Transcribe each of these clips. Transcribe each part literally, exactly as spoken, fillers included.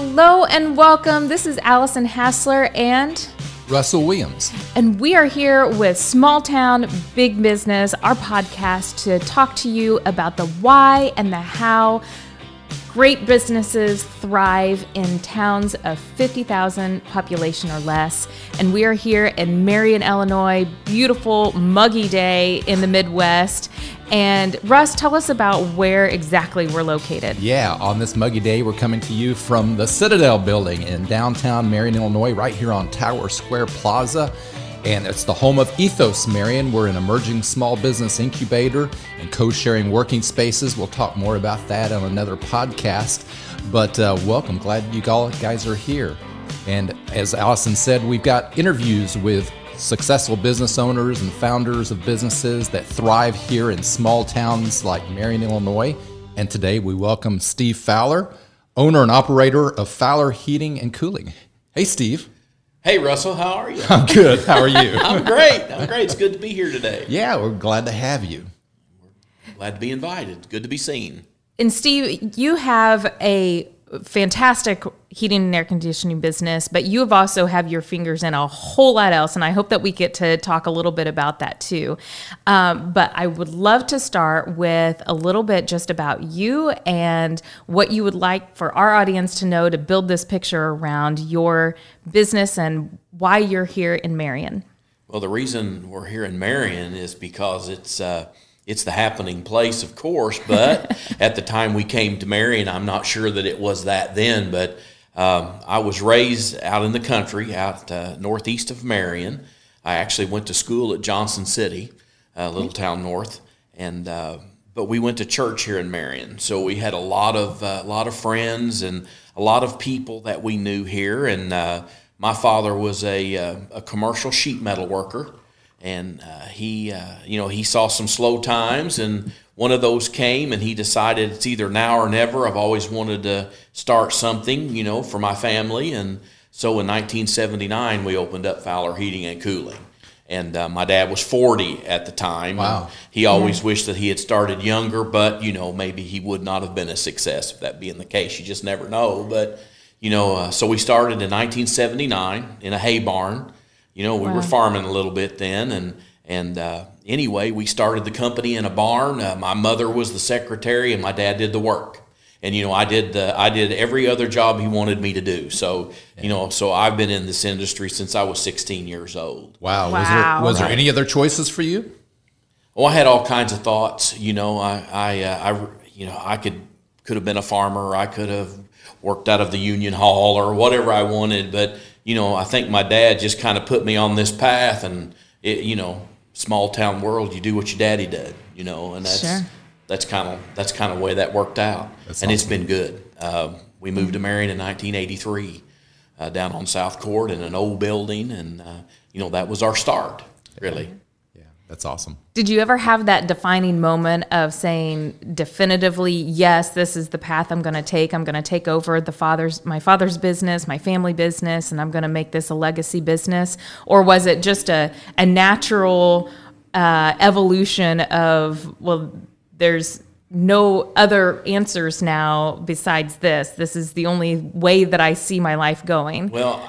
Hello and welcome. This is Allison Hassler and Russell Williams. And we are here with Small Town Big Business, our podcast, to talk to you about the why and the how great businesses thrive in towns of fifty thousand population or less. And we are here in Marion, Illinois, beautiful muggy day in the Midwest. And Russ, tell us about where exactly we're located. Yeah, on this muggy day, we're coming to you from the Citadel building in downtown Marion, Illinois, right here on Tower Square Plaza. And it's the home of Ethos Marion. We're an emerging small business incubator and co-sharing working spaces. We'll talk more about that on another podcast. But uh, welcome. Glad you all guys are here. And as Allison said, we've got interviews with successful business owners and founders of businesses that thrive here in small towns like Marion, Illinois. And today we welcome Steve Fowler, owner and operator of Fowler Heating and Cooling. Hey, Steve. Hey, Russell. How are you? I'm good. How are you? I'm great. I'm great. It's good to be here today. Yeah, we're glad to have you. Glad to be invited. Good to be seen. And Steve, you have a fantastic heating and air conditioning business, but you have also have your fingers in a whole lot else, and I hope that we get to talk a little bit about that too. Um, but I would love to start with a little bit just about you and what you would like for our audience to know to build this picture around your business and why you're here in Marion. Well, the reason we're here in Marion is because it's uh, It's the happening place, of course, but at the time we came to Marion, I'm not sure that it was that then, but um, I was raised out in the country, out uh, northeast of Marion. I actually went to school at Johnson City, a little town north, and uh, but we went to church here in Marion. So we had a lot of uh, lot of friends and a lot of people that we knew here, and uh, my father was a, a, a commercial sheet metal worker. And uh, he, uh, you know, he saw some slow times, and one of those came, and he decided it's either now or never. I've always wanted to start something, you know, for my family. And so in nineteen seventy-nine, we opened up Fowler Heating and Cooling. And uh, my dad was forty at the time. Wow. He always yeah. wished that he had started younger, but, you know, maybe he would not have been a success if that being the case. You just never know. But, you know, uh, so we started in nineteen seventy-nine in a hay barn. You know, we wow. were farming a little bit then, and and uh, anyway, we started the company in a barn. Uh, my mother was the secretary, and my dad did the work. And you know, I did uh, I did every other job he wanted me to do. So yeah. you know, so I've been in this industry since I was sixteen years old. Wow. wow. Was there, was there right. any other choices for you? Oh, I had all kinds of thoughts. You know, I I, uh, I you know I could could have been a farmer. I could have worked out of the Union Hall or whatever I wanted, but. You know, I think my dad just kind of put me on this path, and it, you know, small town world, you do what your daddy did, you know, and that's sure. that's kind of that's kind of way that worked out, that's and awesome. It's been good. Uh, we moved to Marion in nineteen eighty-three, uh, down on South Court in an old building, and uh, you know, that was our start, really. Yeah, that's awesome. Did you ever have that defining moment of saying definitively, yes, this is the path I'm going to take. I'm going to take over the father's, my father's business, my family business, and I'm going to make this a legacy business? Or was it just a, a natural uh, evolution of, well, there's no other answers now besides this. This is the only way that I see my life going. Well,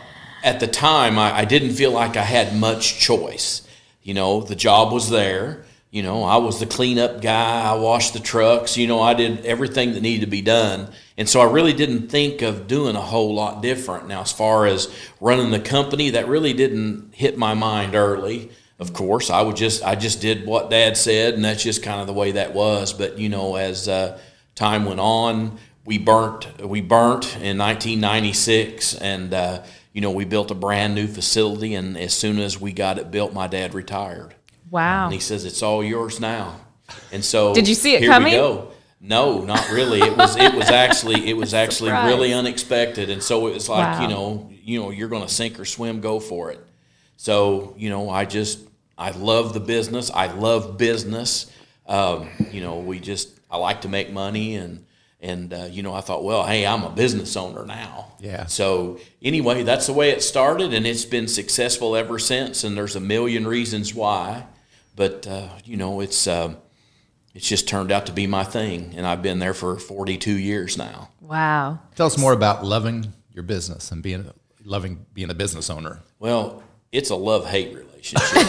at the time, I, I didn't feel like I had much choice. You know, the job was there. You know, I was the cleanup guy. I washed the trucks. You know, I did everything that needed to be done. And so I really didn't think of doing a whole lot different. Now, as far as running the company, that really didn't hit my mind early. Of course, I would just I just did what Dad said, and that's just kind of the way that was. But, you know, as uh, time went on, we burnt we burnt in nineteen ninety-six, and uh you know, we built a brand new facility, and as soon as we got it built, my dad retired. Wow. And he says, it's all yours now. And so did you see it here coming? We go. No, not really. It was it was actually it was actually surprise. Really unexpected. And so it was like, wow. you know, you know, you're gonna sink or swim, go for it. So, you know, I just I love the business. I love business. Um, you know, we just I like to make money, and And, uh, you know, I thought, well, hey, I'm a business owner now. Yeah. So anyway, that's the way it started, and it's been successful ever since. And there's a million reasons why. But, uh, you know, it's uh, it's just turned out to be my thing. And I've been there for forty-two years now. Wow. Tell us more about loving your business and being loving being a business owner? Well, it's a love-hate relationship.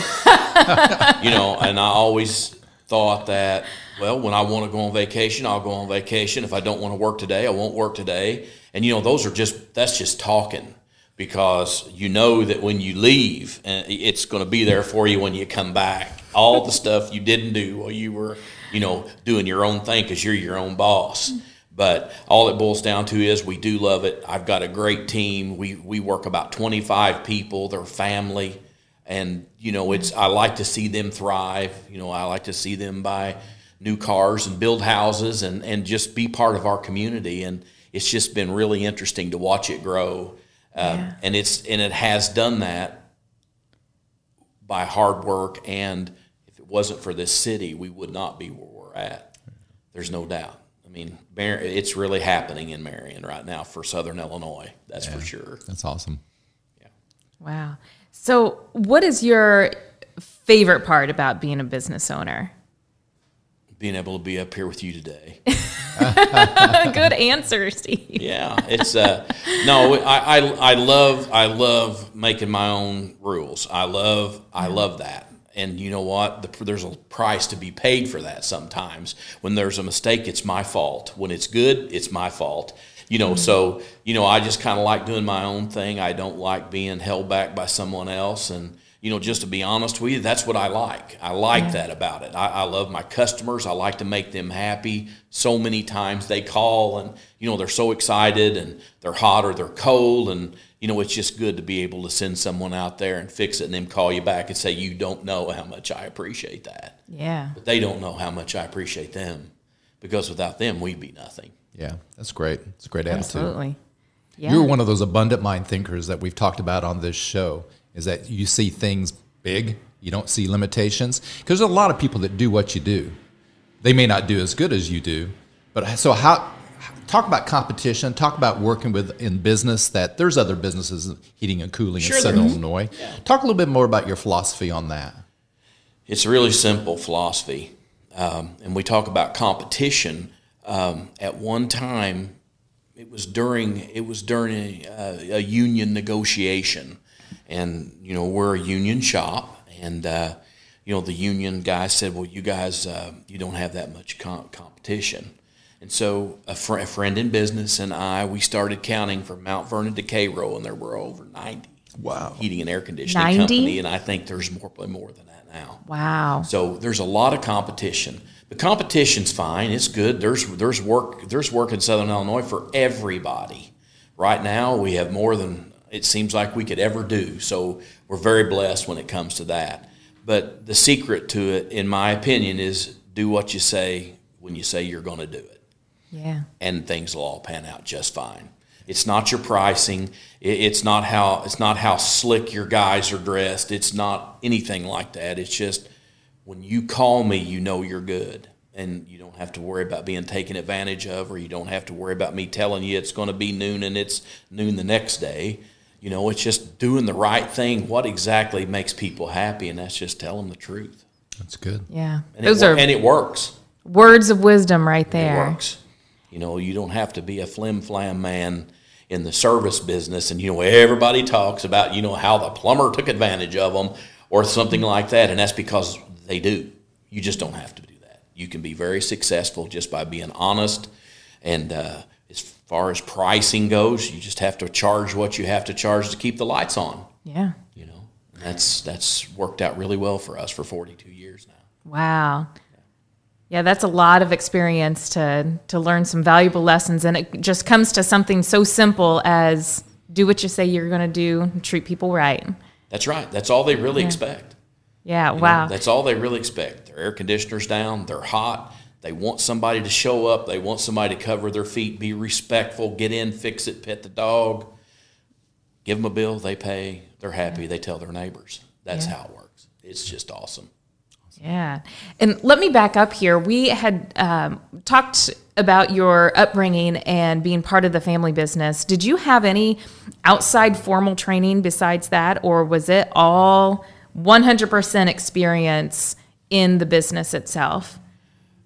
You know, and I always thought that, well, when I want to go on vacation, I'll go on vacation. If I don't want to work today, I won't work today. And, you know, those are just, that's just talking, because you know that when you leave, it's going to be there for you when you come back. All the stuff you didn't do while you were, you know, doing your own thing, because you're your own boss. But all it boils down to is we do love it. I've got a great team. We, we work about twenty-five people, their family. And, you know, it's, I like to see them thrive. You know, I like to see them buy new cars and build houses and, and just be part of our community. And it's just been really interesting to watch it grow. Uh, yeah. And it's, and it has done that by hard work. And if it wasn't for this city, we would not be where we're at. There's no doubt. I mean, it's really happening in Marion right now for Southern Illinois. That's yeah, for sure. That's awesome. Yeah. Wow. So what is your favorite part about being a business owner? Being able to be up here with you today. Good answer, Steve. Yeah, it's uh, no, I, I I love I love making my own rules. I love I love that, and you know what? The, there's a price to be paid for that sometimes. When there's a mistake, it's my fault. When it's good, it's my fault. You know, so, you know, I just kind of like doing my own thing. I don't like being held back by someone else. And, you know, just to be honest with you, that's what I like. I like yeah. that about it. I, I love my customers. I like to make them happy. So many times they call and, you know, they're so excited and they're hot or they're cold. And, you know, it's just good to be able to send someone out there and fix it and then call you back and say, you don't know how much I appreciate that. Yeah. But they don't know how much I appreciate them, because without them, we'd be nothing. Yeah, that's great. It's a great attitude. Absolutely. Yeah. You're one of those abundant mind thinkers that we've talked about on this show, is that you see things big, you don't see limitations. Because there's a lot of people that do what you do. They may not do as good as you do, but so how, talk about competition, talk about working with in business, that there's other businesses, heating and cooling sure in Southern Illinois. Yeah. Talk a little bit more about your philosophy on that. It's a really simple philosophy. Um, and we talk about competition. Um, at one time, it was during it was during a, a union negotiation, and you know we're a union shop, and uh, you know the union guy said, "Well, you guys, uh, you don't have that much comp competition," and so a, fr a friend in business and I, we started counting from Mount Vernon to Cairo, and there were over ninety. Wow. Heating and air conditioning ninety? Company, and I think there's more more than that now. Wow! So there's a lot of competition. The competition's fine. It's good. There's there's work there's work in Southern Illinois for everybody. Right now, we have more than it seems like we could ever do. So we're very blessed when it comes to that. But the secret to it, in my opinion, is do what you say when you say you're going to do it. Yeah. And things will all pan out just fine. It's not your pricing. It's not how it's not how slick your guys are dressed. It's not anything like that. It's just, when you call me, you know you're good, and you don't have to worry about being taken advantage of, or you don't have to worry about me telling you it's going to be noon and it's noon the next day. You know, it's just doing the right thing, what exactly makes people happy, and that's just tell them the truth. That's good. Yeah. And, Those it, are and it works. Words of wisdom right there. It works. You know, you don't have to be a flim-flam man in the service business, and, you know, everybody talks about, you know, how the plumber took advantage of them or something like that, and that's because – they do. You just don't have to do that. You can be very successful just by being honest. And uh, as far as pricing goes, you just have to charge what you have to charge to keep the lights on. Yeah. You know, that's that's worked out really well for us for forty-two years now. Wow. Yeah, yeah, that's a lot of experience to, to learn some valuable lessons. And it just comes to something so simple as do what you say you're going to do and treat people right. That's right. That's all they really yeah. expect. Yeah, you wow. know, that's all they really expect. Their air conditioner's down. They're hot. They want somebody to show up. They want somebody to cover their feet, be respectful, get in, fix it, pet the dog, give them a bill, they pay, they're happy, yeah. they tell their neighbors. That's yeah. how it works. It's just awesome. awesome. Yeah. And let me back up here. We had um, talked about your upbringing and being part of the family business. Did you have any outside formal training besides that, or was it all – one hundred percent experience in the business itself?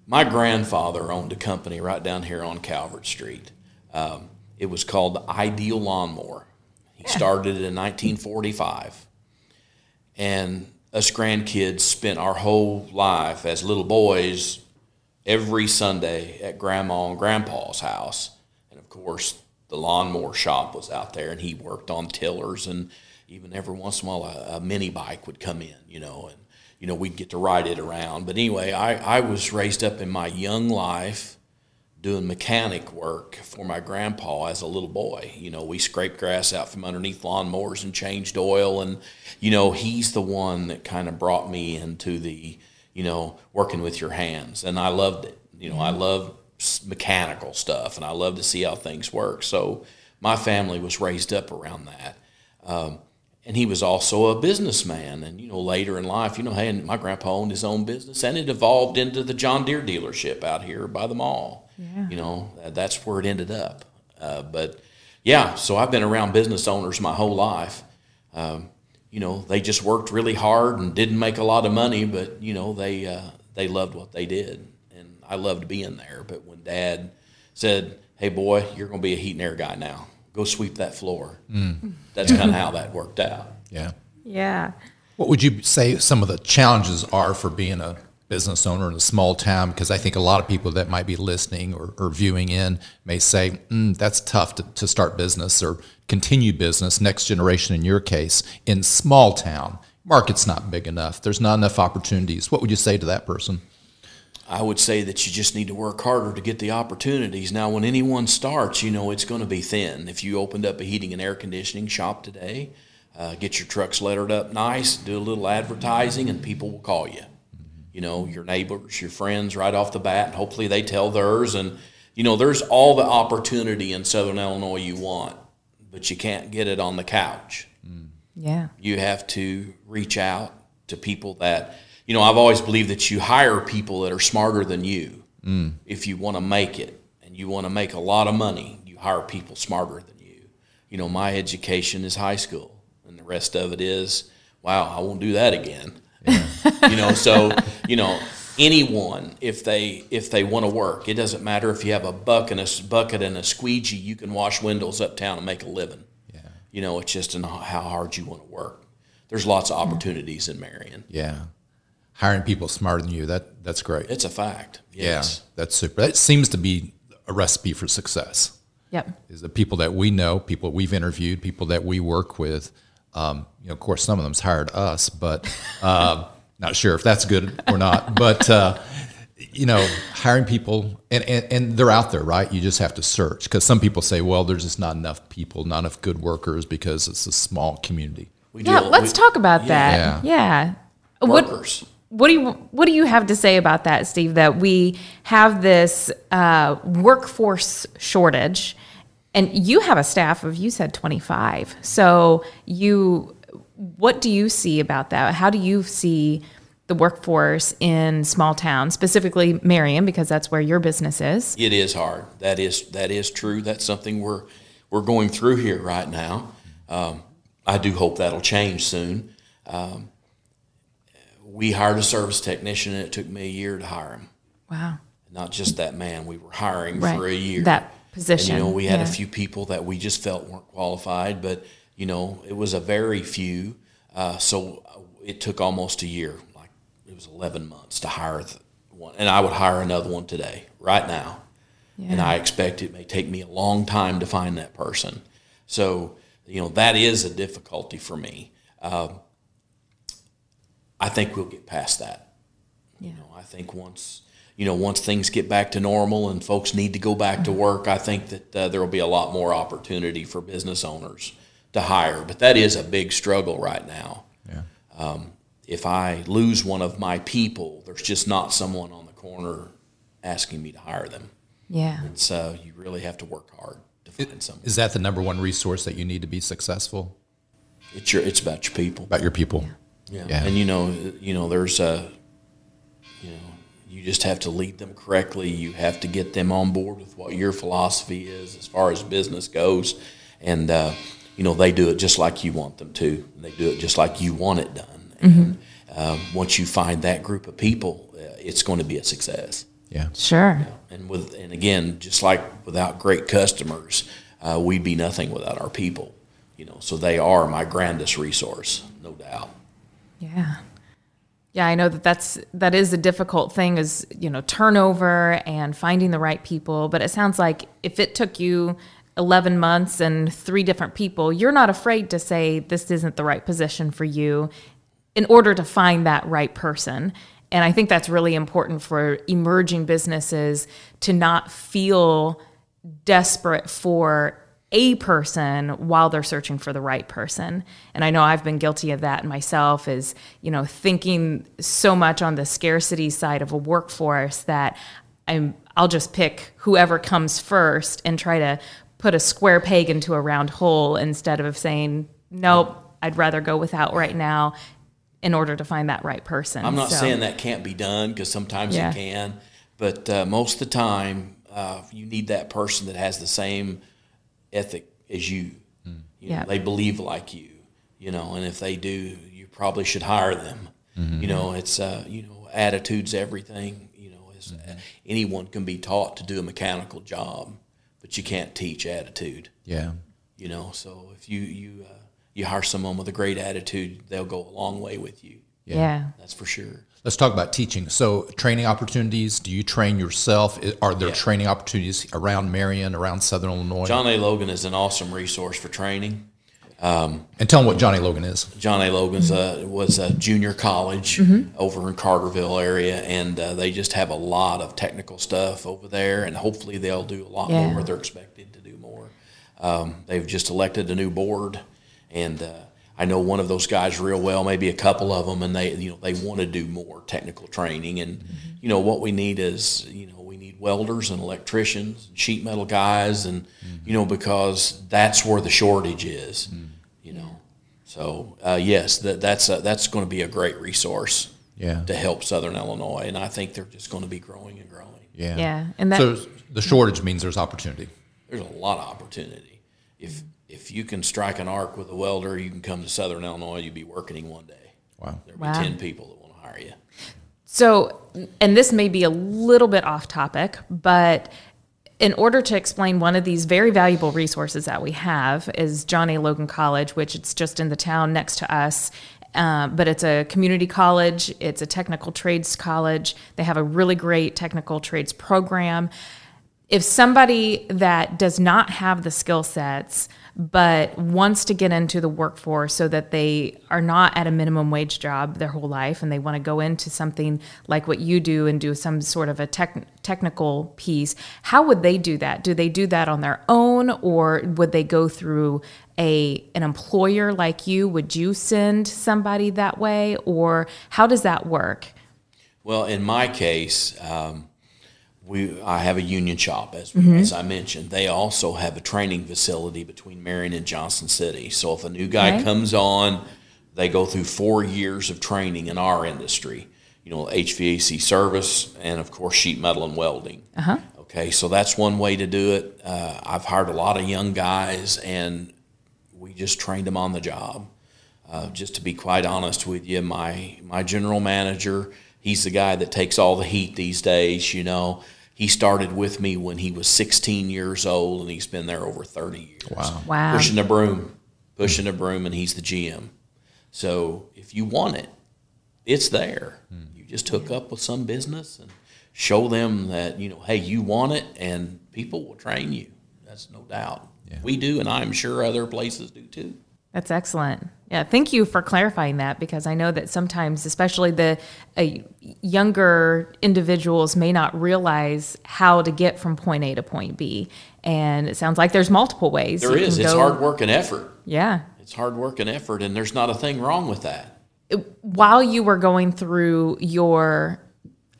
My grandfather owned a company right down here on Calvert Street. Um, It was called the Ideal Lawnmower. He yeah. started it in nineteen forty-five. And us grandkids spent our whole life as little boys every Sunday at Grandma and Grandpa's house. And, of course, the lawnmower shop was out there, and he worked on tillers. And even every once in a while, a, a mini bike would come in, you know, and, you know, we'd get to ride it around. But anyway, I, I was raised up in my young life doing mechanic work for my grandpa as a little boy. You know, we scraped grass out from underneath lawnmowers and changed oil. And, you know, he's the one that kind of brought me into the, you know, working with your hands. And I loved it. You know, I loved mechanical stuff, and I loved to see how things work. So my family was raised up around that. Um, and he was also a businessman. And, you know, later in life, you know, hey, my grandpa owned his own business, and it evolved into the John Deere dealership out here by the mall. Yeah. You know, that's where it ended up. Uh, but, yeah, so I've been around business owners my whole life. Um, you know, they just worked really hard and didn't make a lot of money, but, you know, they uh, they loved what they did. And I loved being there. But when Dad said, hey, boy, you're going to be a heat and air guy now. Go sweep that floor. Mm. That's yeah. kind of how that worked out. Yeah. Yeah. What would you say some of the challenges are for being a business owner in a small town? Because I think a lot of people that might be listening or, or viewing in may say, mm, that's tough to, to start business or continue business, next generation in your case, in small town. Market's not big enough. There's not enough opportunities. What would you say to that person? I would say that you just need to work harder to get the opportunities. Now, when anyone starts, you know, it's going to be thin. If you opened up a heating and air conditioning shop today, uh, get your trucks lettered up nice, do a little advertising, and people will call you. You know, your neighbors, your friends right off the bat, and hopefully they tell theirs. And, you know, there's all the opportunity in Southern Illinois you want, but you can't get it on the couch. Mm. Yeah. You have to reach out to people that, you know, I've always believed that you hire people that are smarter than you. Mm. If you want to make it and you want to make a lot of money, you hire people smarter than you. You know, my education is high school, and the rest of it is, wow, I won't do that again. Yeah. You know, so, you know, anyone, if they if they want to work, it doesn't matter if you have a buck and a bucket and a squeegee, you can wash windows uptown and make a living. Yeah. You know, it's just in how hard you want to work. There's lots of opportunities in Marion. Yeah. Hiring people smarter than you, that that's great. It's a fact. Yes. Yeah, that's super. That seems to be a recipe for success. Yep. Is the people that we know, people we've interviewed, people that we work with. Um, you know, of course, some of them's hired us, but uh, not sure if that's good or not. But, uh, you know, hiring people, and, and, and they're out there, right? You just have to search, because some people say, well, there's just not enough people, not enough good workers because it's a small community. We yeah, do, let's we, talk about yeah. that. Yeah. yeah. Workers. What, what, do you, what do you have to say about that, Steve, that we have this uh, workforce shortage? And you have a staff of, you said twenty-five. So you, what do you see about that? How do you see the workforce in small towns, specifically Marion, because that's where your business is? It is hard. That is that is true. That's something we're we're going through here right now. Um, I do hope that'll change soon. Um, we hired a service technician, and it took me a year to hire him. Wow! Not just that man. We were hiring right. for a year. That. Position. And, you know, we had yeah. a few people that we just felt weren't qualified, but, you know, it was a very few. Uh, so it took almost a year, like it was eleven months to hire th- one. And I would hire another one today, right now. Yeah. And I expect it may take me a long time to find that person. So, you know, that is a difficulty for me. Um, I think we'll get past that. Yeah. You know, I think once... You know, once things get back to normal and folks need to go back to work, I think that uh, there will be a lot more opportunity for business owners to hire. But that is a big struggle right now. Yeah. Um, if I lose one of my people, there's just not someone on the corner asking me to hire them. Yeah. And so you really have to work hard to find it, someone. Is that the number one resource that you need to be successful? It's your. It's about your people. About your people. Yeah. yeah. yeah. And, you know, you know, there's a, you know, you just have to lead them correctly. You have to get them on board with what your philosophy is as far as business goes. And, uh, you know, they do it just like you want them to. They do it just like you want it done. Mm-hmm. And uh, once you find that group of people, uh, it's going to be a success. Yeah. Sure. You know, and, with, and again, just like without great customers, uh, we'd be nothing without our people. You know, so they are my grandest resource, no doubt. Yeah. Yeah, I know that that's, that is a difficult thing is, you know, turnover and finding the right people. But it sounds like if it took you eleven months and three different people, you're not afraid to say this isn't the right position for you in order to find that right person. And I think that's really important for emerging businesses to not feel desperate for a person while they're searching for the right person. And I know I've been guilty of that myself, is, you know, thinking so much on the scarcity side of a workforce that I'm, I'll just pick whoever comes first and try to put a square peg into a round hole instead of saying, nope, I'd rather go without right now in order to find that right person. I'm not so. saying that can't be done, because sometimes yeah. it can, but uh, most of the time uh, you need that person that has the same ethic as you. Mm. You know, yeah. They believe like you, you know, and if they do, you probably should hire them. Mm-hmm. You know, it's, uh, you know, attitude's everything. You know, is, mm-hmm. uh, anyone can be taught to do a mechanical job, but you can't teach attitude. Yeah. You know, so if you, you, uh, you hire someone with a great attitude, they'll go a long way with you. Yeah. yeah. That's for sure. Let's talk about teaching. So training opportunities, do you train yourself? Are there yeah. training opportunities around Marion, around Southern Illinois? John A. Logan is an awesome resource for training. Um, and tell them what John A. Logan is. John A. Logan's mm-hmm. uh, was a junior college mm-hmm. over in Carterville area, and uh, they just have a lot of technical stuff over there, and hopefully they'll do a lot yeah. more. They're expected to do more. Um, they've just elected a new board, and uh, I know one of those guys real well, maybe a couple of them, and they, you know, they want to do more technical training. And, mm-hmm. you know, what we need is, you know, we need welders and electricians and sheet metal guys, and, mm-hmm. you know, because that's where the shortage is, mm-hmm. you know. So, uh, yes, that, that's a, that's going to be a great resource yeah. to help Southern Illinois, and I think they're just going to be growing and growing. Yeah. yeah. And that, so the shortage means there's opportunity. There's a lot of opportunity. If If you can strike an arc with a welder, you can come to Southern Illinois. You'll be working in one day. Wow. There'll be wow. ten people that want to hire you. So, and this may be a little bit off topic, but in order to explain one of these very valuable resources that we have is John A. Logan College, which it's just in the town next to us. Uh, but it's a community college. It's a technical trades college. They have a really great technical trades program. If somebody that does not have the skill sets but wants to get into the workforce so that they are not at a minimum wage job their whole life, and they want to go into something like what you do and do some sort of a tech, technical piece, how would they do that? Do they do that on their own, or would they go through a an employer like you? Would you send somebody that way, or how does that work? Well, in my case... Um We, I have a union shop, as, mm-hmm. as I mentioned. They also have a training facility between Marion and Johnson City. So if a new guy right. comes on, they go through four years of training in our industry, you know, H V A C service and, of course, sheet metal and welding. Uh-huh. Okay, so that's one way to do it. Uh, I've hired a lot of young guys, and we just trained them on the job. Uh, just to be quite honest with you, my, my general manager, he's the guy that takes all the heat these days, you know. He started with me when he was sixteen years old, and he's been there over thirty years. Wow. wow. Pushing a broom, pushing a broom, and he's the G M. So if you want it, it's there. You just hook up with some business and show them that, you know, hey, you want it, and people will train you. That's no doubt. Yeah. We do, and I'm sure other places do too. That's excellent. Yeah, thank you for clarifying that, because I know that sometimes, especially the uh, younger individuals, may not realize how to get from point A to point B. And it sounds like there's multiple ways. There is. It's hard work and effort. Yeah. It's hard work and effort, and there's not a thing wrong with that. While you were going through your,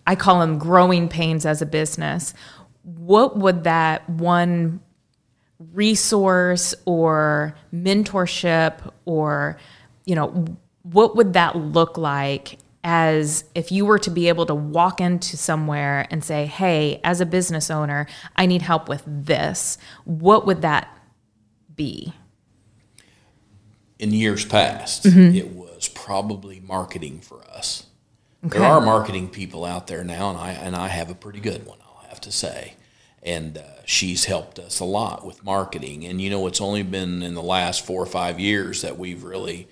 I call them growing pains as a business, what would that one resource or mentorship, or, you know, what would that look like as if you were to be able to walk into somewhere and say, hey, as a business owner, I need help with this? What would that be? In years past, mm-hmm. it was probably marketing for us. Okay. There are marketing people out there now, and I and I have a pretty good one, I'll have to say. and uh, she's helped us a lot with marketing. And, you know, it's only been in the last four or five years that we've really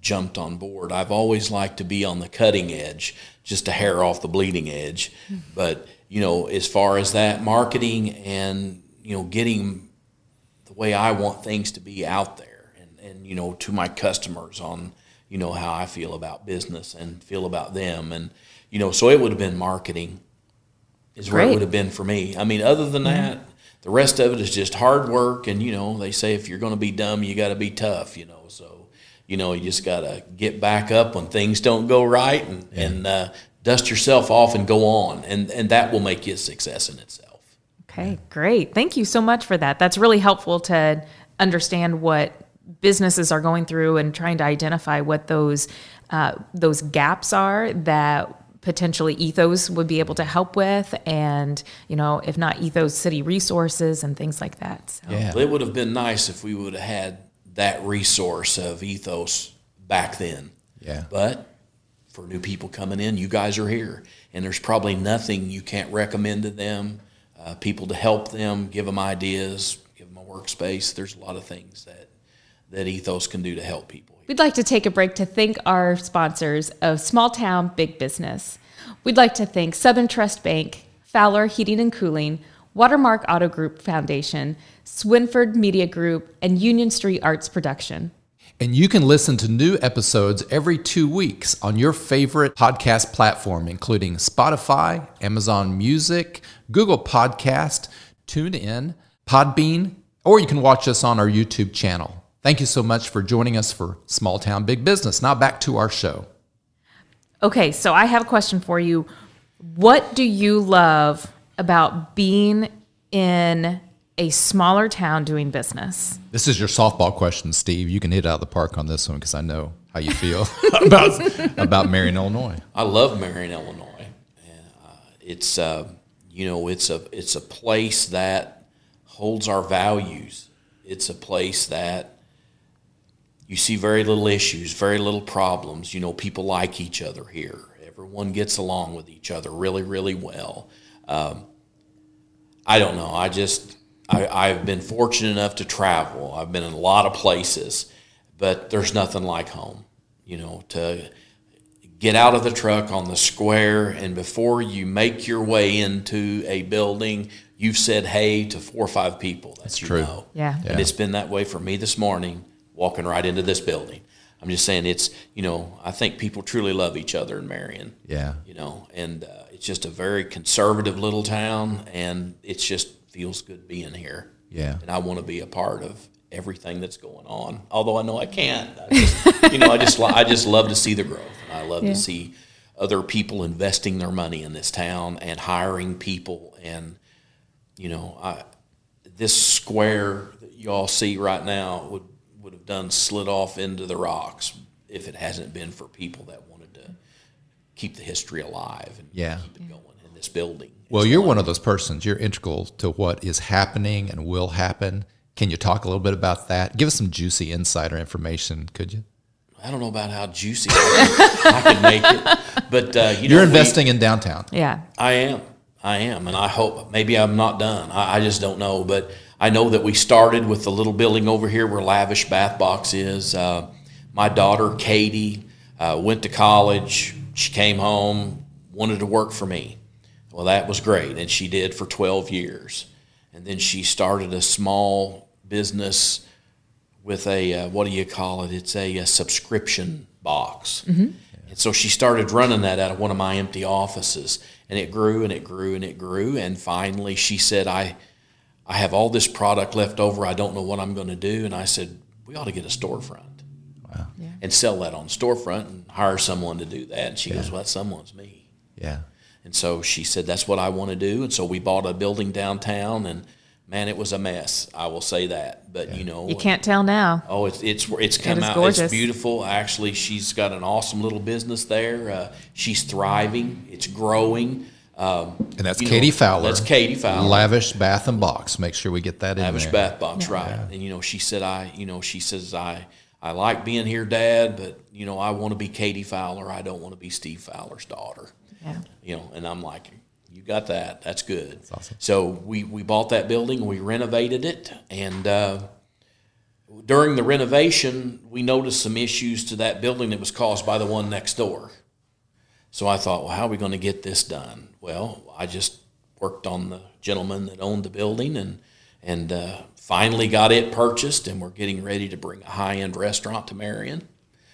jumped on board. I've always liked to be on the cutting edge, just a hair off the bleeding edge. Mm-hmm. But, you know, as far as that marketing and, you know, getting the way I want things to be out there and, and, you know, to my customers on, you know, how I feel about business and feel about them. And, you know, so it would have been marketing is where it would have been for me. I mean, other than that, the rest of it is just hard work. And, you know, they say if you're going to be dumb, you got to be tough, you know. So, you know, you just got to get back up when things don't go right and, yeah. and uh, dust yourself off and go on. And, and that will make you a success in itself. Okay, yeah. Great. Thank you so much for that. That's really helpful to understand what businesses are going through and trying to identify what those uh, those gaps are that potentially Ethos would be able to help with, and, you know, if not Ethos, city resources and things like that. So. Yeah, it would have been nice if we would have had that resource of Ethos back then. Yeah. But for new people coming in, you guys are here, and there's probably nothing you can't recommend to them, uh, people to help them, give them ideas, give them a workspace. There's a lot of things that, that Ethos can do to help people. We'd like to take a break to thank our sponsors of Small Town Big Business. We'd like to thank Southern Trust Bank, Fowler Heating and Cooling, Watermark Auto Group Foundation, Swinford Media Group, and Union Street Arts Production. And you can listen to new episodes every two weeks on your favorite podcast platform, including Spotify, Amazon Music, Google Podcast, TuneIn, Podbean, or you can watch us on our YouTube channel. Thank you so much for joining us for Small Town Big Business. Now back to our show. Okay, so I have a question for you. What do you love about being in a smaller town doing business? This is your softball question, Steve. You can hit it out of the park on this one because I know how you feel about, about Marion, Illinois. I love Marion, Illinois. Uh, it's, uh, you know, it's a, it's a place that holds our values. It's a place that you see very little issues, very little problems. You know, people like each other here. Everyone gets along with each other really, really well. Um, I don't know. I just, I, I've been fortunate enough to travel. I've been in a lot of places, but there's nothing like home. You know, to get out of the truck on the square, and before you make your way into a building, you've said hey to four or five people. That's true. You know. Yeah. yeah. And it's been that way for me this morning, walking right into this building. I'm just saying it's, you know, I think people truly love each other in Marion. Yeah. You know, and uh, it's just a very conservative little town, and it just feels good being here. Yeah. And I want to be a part of everything that's going on, although I know I can't. I just, you know, I just, I just love to see the growth, and I love yeah. to see other people investing their money in this town and hiring people. And, you know, I, this square that you all see right now would would have done slid off into the rocks if it hasn't been for people that wanted to keep the history alive and yeah. keep it going in this building. Well, you're one of those persons. You're integral to what is happening and will happen. Can you talk a little bit about that? Give us some juicy insider information, could you? I don't know about how juicy I can make it, but uh, you know, you're investing we, in downtown. Yeah, I am. I am, and I hope maybe I'm not done. I, I just don't know, but I know that we started with the little building over here where Lavish Bath Box is. Uh, my daughter, Katie, uh, went to college. She came home, wanted to work for me. Well, that was great, and she did for twelve years. And then she started a small business with a, uh, what do you call it? It's a, a subscription box. Mm-hmm. And so she started running that out of one of my empty offices, and it grew and it grew and it grew. And finally she said, I... I have all this product left over. I don't know what I'm going to do. And I said, we ought to get a storefront wow. yeah. and sell that on storefront and hire someone to do that. And she yeah. goes, well, that someone's me. Yeah. And so she said, that's what I want to do. And so we bought a building downtown, and man, it was a mess. I will say that, but yeah. you know, you can't tell now. Oh, it's, it's, it's come it out. Gorgeous. It's beautiful. Actually, she's got an awesome little business there. Uh, she's thriving. It's growing. Um, and that's Katie know, Fowler. That's Katie Fowler. Lavish Bath and Box. Make sure we get that in there. Lavish Bath Box, yeah. right? Yeah. And you know, she said, I, you know, she says, I, I like being here, Dad, but you know, I want to be Katie Fowler. I don't want to be Steve Fowler's daughter. Yeah. You know, and I'm like, you got that. That's good. That's awesome. So we, we bought that building, we renovated it, and uh, during the renovation, we noticed some issues to that building that was caused by the one next door. So I thought, well, how are we going to get this done? Well, I just worked on the gentleman that owned the building and and uh, finally got it purchased, and we're getting ready to bring a high-end restaurant to Marion,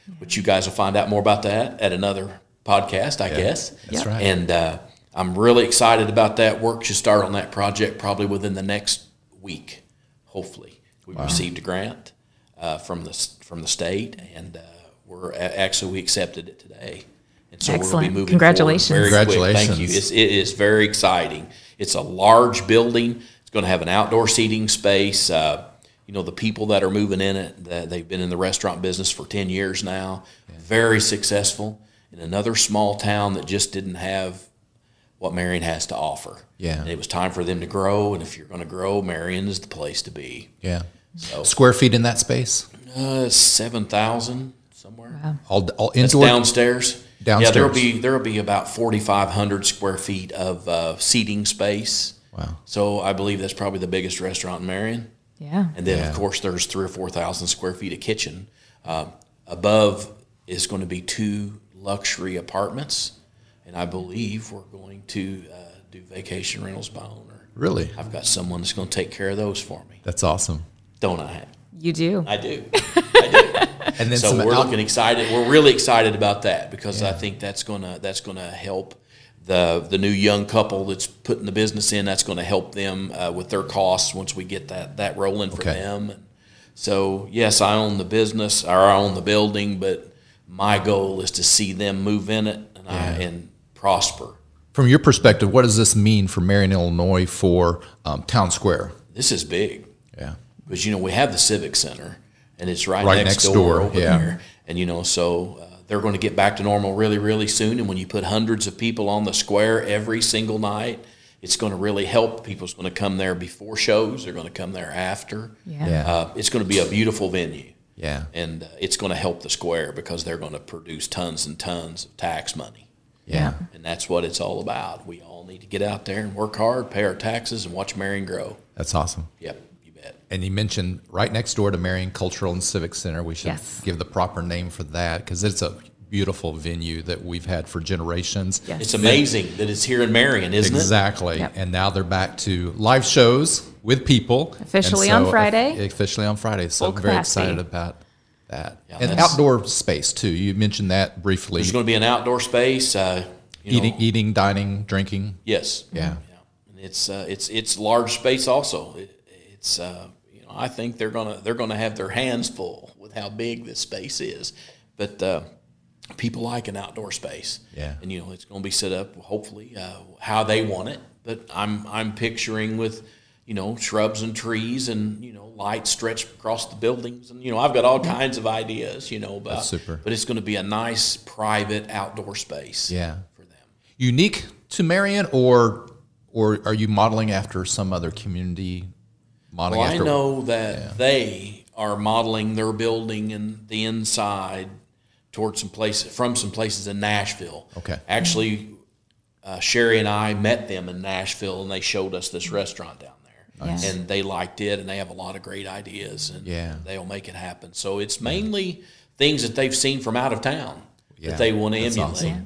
yeah. which you guys will find out more about that at another podcast, I yeah, guess. That's yeah. right. And uh, I'm really excited about that. Work should start on that project probably within the next week, hopefully. We wow. received a grant uh, from the from the state, and uh, we're actually we accepted it today. And so Excellent. We're going to be moving Congratulations. Forward very Congratulations. Quick. Thank you. It's, it is very exciting. It's a large building. It's going to have an outdoor seating space. Uh, you know, the people that are moving in it, they've been in the restaurant business for ten years now, yeah. very successful. In another small town that just didn't have what Marion has to offer. Yeah. And it was time for them to grow, and if you're going to grow, Marion is the place to be. Yeah. So, square feet in that space? Uh, seven thousand somewhere. Wow. All, all indoor? That's downstairs. Downstairs. Yeah, there'll be there'll be about forty-five hundred square feet of uh, seating space. Wow! So I believe that's probably the biggest restaurant in Marion. Yeah. And then yeah. of course there's three or four thousand square feet of kitchen. Uh, above is going to be two luxury apartments, and I believe we're going to uh, do vacation rentals by owner. Really? I've got someone that's going to take care of those for me. That's awesome. Don't I? You do. I do. I do. And then so we're out- looking excited. We're really excited about that because yeah. I think that's gonna that's gonna help the the new young couple that's putting the business in. That's gonna help them uh, with their costs once we get that that rolling for okay. them. And so yes, I own the business or I own the building, but my goal is to see them move in it and, yeah. I, and prosper. From your perspective, what does this mean for Marion, Illinois, for um, Town Square? This is big. Yeah, because you know we have the Civic Center. And it's right, right next, next door, door over yeah. there. And, you know, so uh, they're going to get back to normal really, really soon. And when you put hundreds of people on the square every single night, it's going to really help. People's going to come there before shows. They're going to come there after. Yeah. yeah. Uh, it's going to be a beautiful venue. Yeah. And uh, it's going to help the square because they're going to produce tons and tons of tax money. Yeah. And that's what it's all about. We all need to get out there and work hard, pay our taxes, and watch Marion grow. That's awesome. Yep. And you mentioned right next door to Marion Cultural and Civic Center. We should yes. give the proper name for that because it's a beautiful venue that we've had for generations. Yes. It's amazing that, that it's here in Marion, isn't exactly. it? Exactly. Yep. And now they're back to live shows with people. Officially so, on Friday. Officially on Friday. So Full I'm very capacity. Excited about that. Yeah, and outdoor space, too. You mentioned that briefly. There's going to be an outdoor space. Uh, you eating, know. eating, dining, drinking. Yes. Yeah. yeah. And it's, uh, it's, it's large space also. It, it's uh, you know I think they're gonna they're gonna have their hands full with how big this space is, but uh, people like an outdoor space. Yeah, and you know it's gonna be set up hopefully uh, how they want it. But I'm I'm picturing with you know shrubs and trees and you know lights stretched across the buildings and you know I've got all kinds of ideas you know about. That's super. But it's gonna be a nice private outdoor space. Yeah. for them. Unique to Marion, or or are you modeling after some other community? Well, after, I know that yeah. they are modeling their building and the inside towards some places from some places in Nashville. Okay, actually, uh, Sherry and I met them in Nashville, and they showed us this restaurant down there, nice. And they liked it, and they have a lot of great ideas, and yeah. they'll make it happen. So it's mainly yeah. things that they've seen from out of town yeah. that they want to That's emulate. Awesome. Yeah.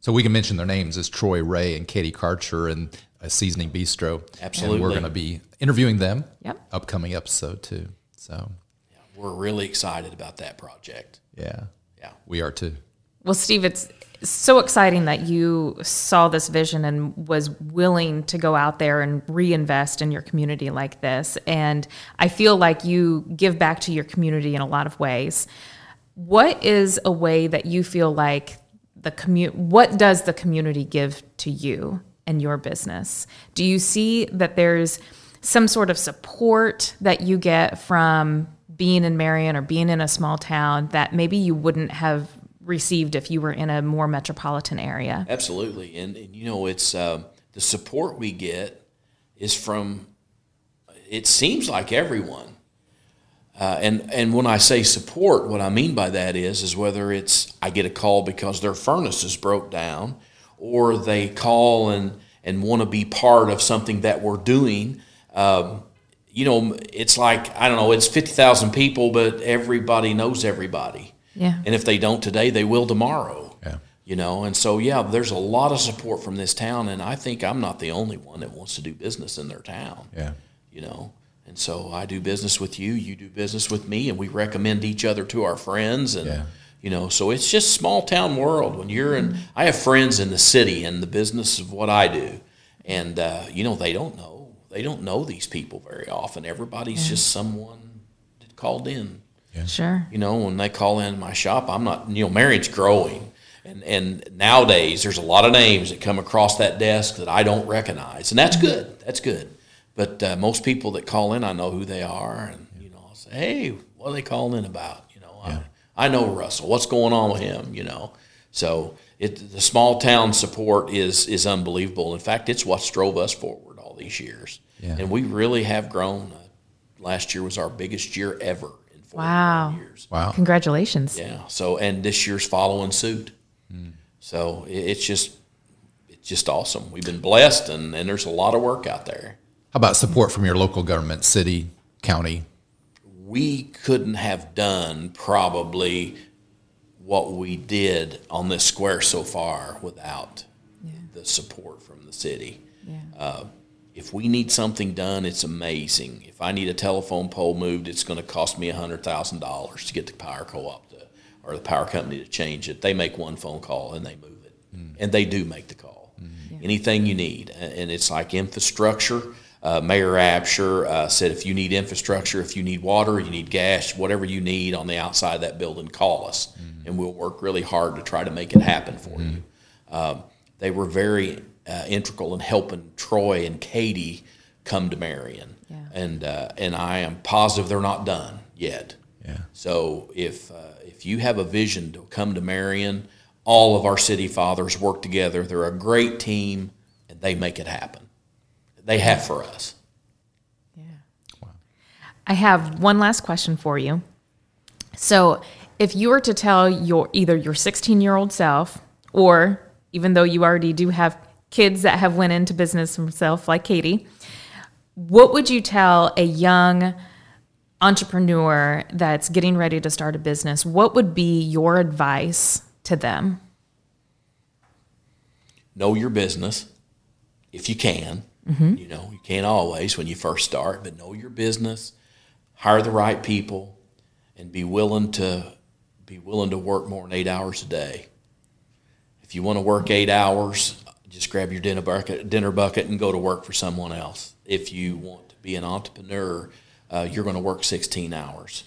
So we can mention their names as Troy Ray and Katie Karcher and a Seasoning Bistro. Absolutely. And we're going to be interviewing them yep. upcoming episode too. So yeah, we're really excited about that project. Yeah. Yeah. We are too. Well, Steve, it's so exciting that you saw this vision and was willing to go out there and reinvest in your community like this. And I feel like you give back to your community in a lot of ways. What is a way that you feel like the commu- what does the community give to you? And your business? Do you see that there's some sort of support that you get from being in Marion or being in a small town that maybe you wouldn't have received if you were in a more metropolitan area? Absolutely. And, and you know, it's uh, the support we get is from, it seems like everyone. Uh, and, and when I say support, what I mean by that is, is whether it's I get a call because their furnace is broke down, or they call and, and want to be part of something that we're doing. Um, you know, it's like, I don't know, it's fifty thousand people, but everybody knows everybody. Yeah. And if they don't today, they will tomorrow. Yeah. You know, and so, yeah, there's a lot of support from this town, and I think I'm not the only one that wants to do business in their town. Yeah. You know, and so I do business with you, you do business with me, and we recommend each other to our friends. And, yeah. you know, so it's just small town world when you're in. I have friends in the city and the business of what I do. And, uh, you know, they don't know. They don't know these people very often. Everybody's yeah. just someone that called in. Yeah. Sure. You know, when they call in my shop, I'm not, you know, Marion's growing. And, and nowadays there's a lot of names that come across that desk that I don't recognize. And that's good. That's good. But uh, most people that call in, I know who they are. And, you know, I'll say, hey, what are they calling in about? You know, yeah. I, I know Russell. What's going on with him? You know, so it, the small town support is is unbelievable. In fact, it's what drove us forward all these years. Yeah. And we really have grown. Uh, last year was our biggest year ever. In wow. years. Wow. Congratulations. Yeah. So, and this year's following suit. Mm. So it, it's just it's just awesome. We've been blessed, and, and there's a lot of work out there. How about support from your local government, city, county? We couldn't have done probably what we did on this square so far without yeah. the support from the city. Yeah. Uh, if we need something done, it's amazing. If I need a telephone pole moved, it's going to cost me one hundred thousand dollars to get the power co-op to, or the power company to change it. They make one phone call and they move it. Mm. And they do make the call. Mm-hmm. yeah. Anything you need. And it's like infrastructure. Uh, Mayor Absher uh, said if you need infrastructure, if you need water, you need gas, whatever you need on the outside of that building, call us, mm-hmm. and we'll work really hard to try to make it happen for mm-hmm. you. Um, they were very uh, integral in helping Troy and Katie come to Marion, yeah. and uh, and I am positive they're not done yet. Yeah. So if, uh, if you have a vision to come to Marion, all of our city fathers work together. They're a great team, and they make it happen. They have for us. Yeah. Wow. I have one last question for you. So if you were to tell your either your sixteen-year-old self, or even though you already do have kids that have went into business themselves like Katie, what would you tell a young entrepreneur that's getting ready to start a business? What would be your advice to them? Know your business if you can. Mm-hmm. You know, you can't always when you first start, but know your business, hire the right people, and be willing to be willing to work more than eight hours a day. If you want to work eight hours, just grab your dinner bucket, dinner bucket and go to work for someone else. If you want to be an entrepreneur, uh, you're going to work sixteen hours.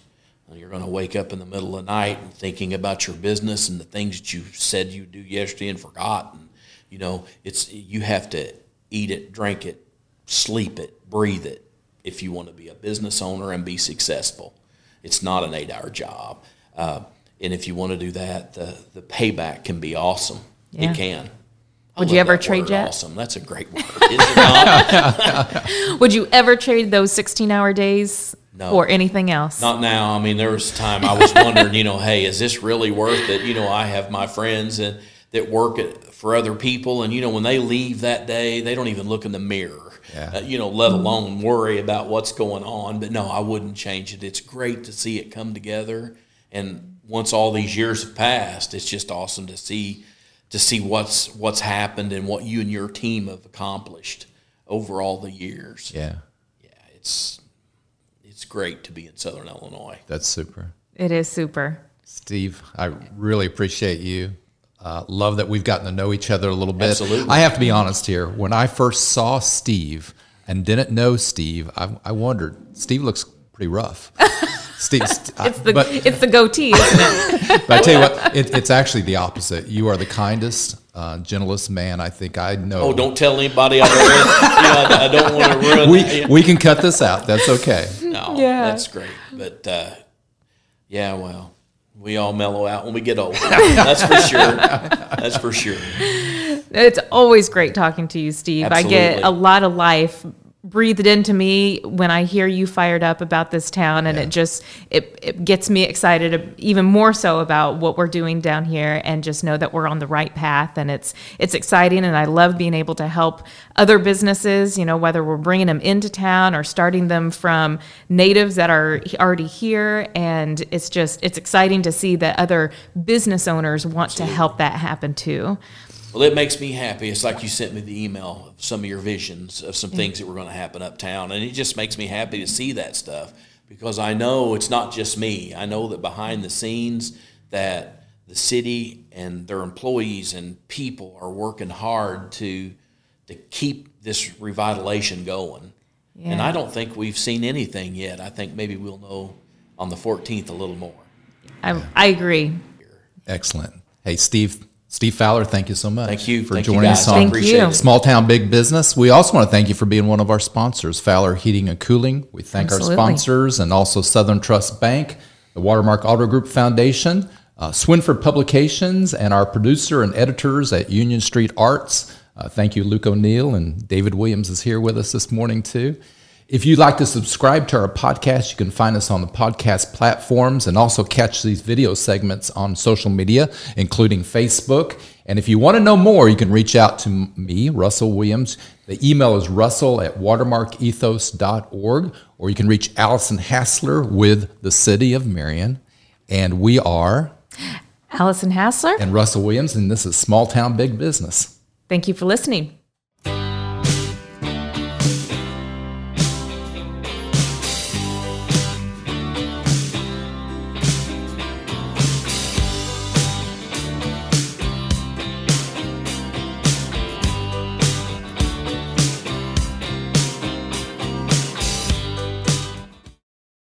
You're going to wake up in the middle of the night and thinking about your business and the things that you said you do yesterday and forgot. And, you know, it's you have to eat it, drink it, sleep it, breathe it if you want to be a business owner and be successful. It's not an eight-hour job. Uh, and if you want to do that, the, the payback can be awesome. Yeah. It can. Would you ever trade yet? Awesome. That's a great word, is it not? Would you ever trade those sixteen-hour days no, or anything else? Not now. I mean, there was a time I was wondering, you know, hey, is this really worth it? You know, I have my friends and that work at, for other people, and you know, when they leave that day, they don't even look in the mirror, yeah. uh, you know, let alone worry about what's going on. But no, I wouldn't change it. It's great to see it come together, and once all these years have passed, it's just awesome to see to see what's what's happened and what you and your team have accomplished over all the years. Yeah, yeah, it's it's great to be in Southern Illinois. That's super. It is super, Steve. I really appreciate you. Uh, love that we've gotten to know each other a little bit. Absolutely. I have to be honest here. When I first saw Steve and didn't know Steve, I, I wondered, Steve looks pretty rough. Steve, st- it's, the, but, it's the goatee, isn't it? But I tell you what, it, it's actually the opposite. You are the kindest, uh, gentlest man I think I know. Oh, don't tell anybody. I don't, I don't want to ruin we, that. We can cut this out. That's okay. No, yeah. That's great. But, uh, yeah, well. We all mellow out when we get old. That's for sure. That's for sure. It's always great talking to you, Steve. Absolutely. I get a lot of life breathed into me when I hear you fired up about this town, and yeah. it just it, it gets me excited even more so about what we're doing down here, and just know that we're on the right path, and it's it's exciting, and I love being able to help other businesses, you know, whether we're bringing them into town or starting them from natives that are already here. And it's just it's exciting to see that other business owners want Absolutely. To help that happen too. Well, it makes me happy. It's like you sent me the email of some of your visions of some things that were going to happen uptown. And it just makes me happy to see that stuff, because I know it's not just me. I know that behind the scenes that the city and their employees and people are working hard to to keep this revitalization going. Yeah. And I don't think we've seen anything yet. I think maybe we'll know on the fourteenth a little more. I, I agree. Excellent. Hey, Steve. Steve Fowler, thank you so much. Thank you for thank joining you us on thank you. Small Town Big Business. We also want to thank you for being one of our sponsors, Fowler Heating and Cooling. We thank Absolutely. Our sponsors, and also Southern Trust Bank, the Watermark Auto Group Foundation, uh, Swinford Publications, and our producer and editors at Union Street Arts. Uh, thank you, Luke O'Neill, and David Williams is here with us this morning too. If you'd like to subscribe to our podcast, you can find us on the podcast platforms, and also catch these video segments on social media, including Facebook. And if you want to know more, you can reach out to me, Russell Williams. The email is russell at watermark ethos dot org, or you can reach Allison Hassler with the City of Marion. And we are Allison Hassler and Russell Williams, and this is Small Town Big Business. Thank you for listening.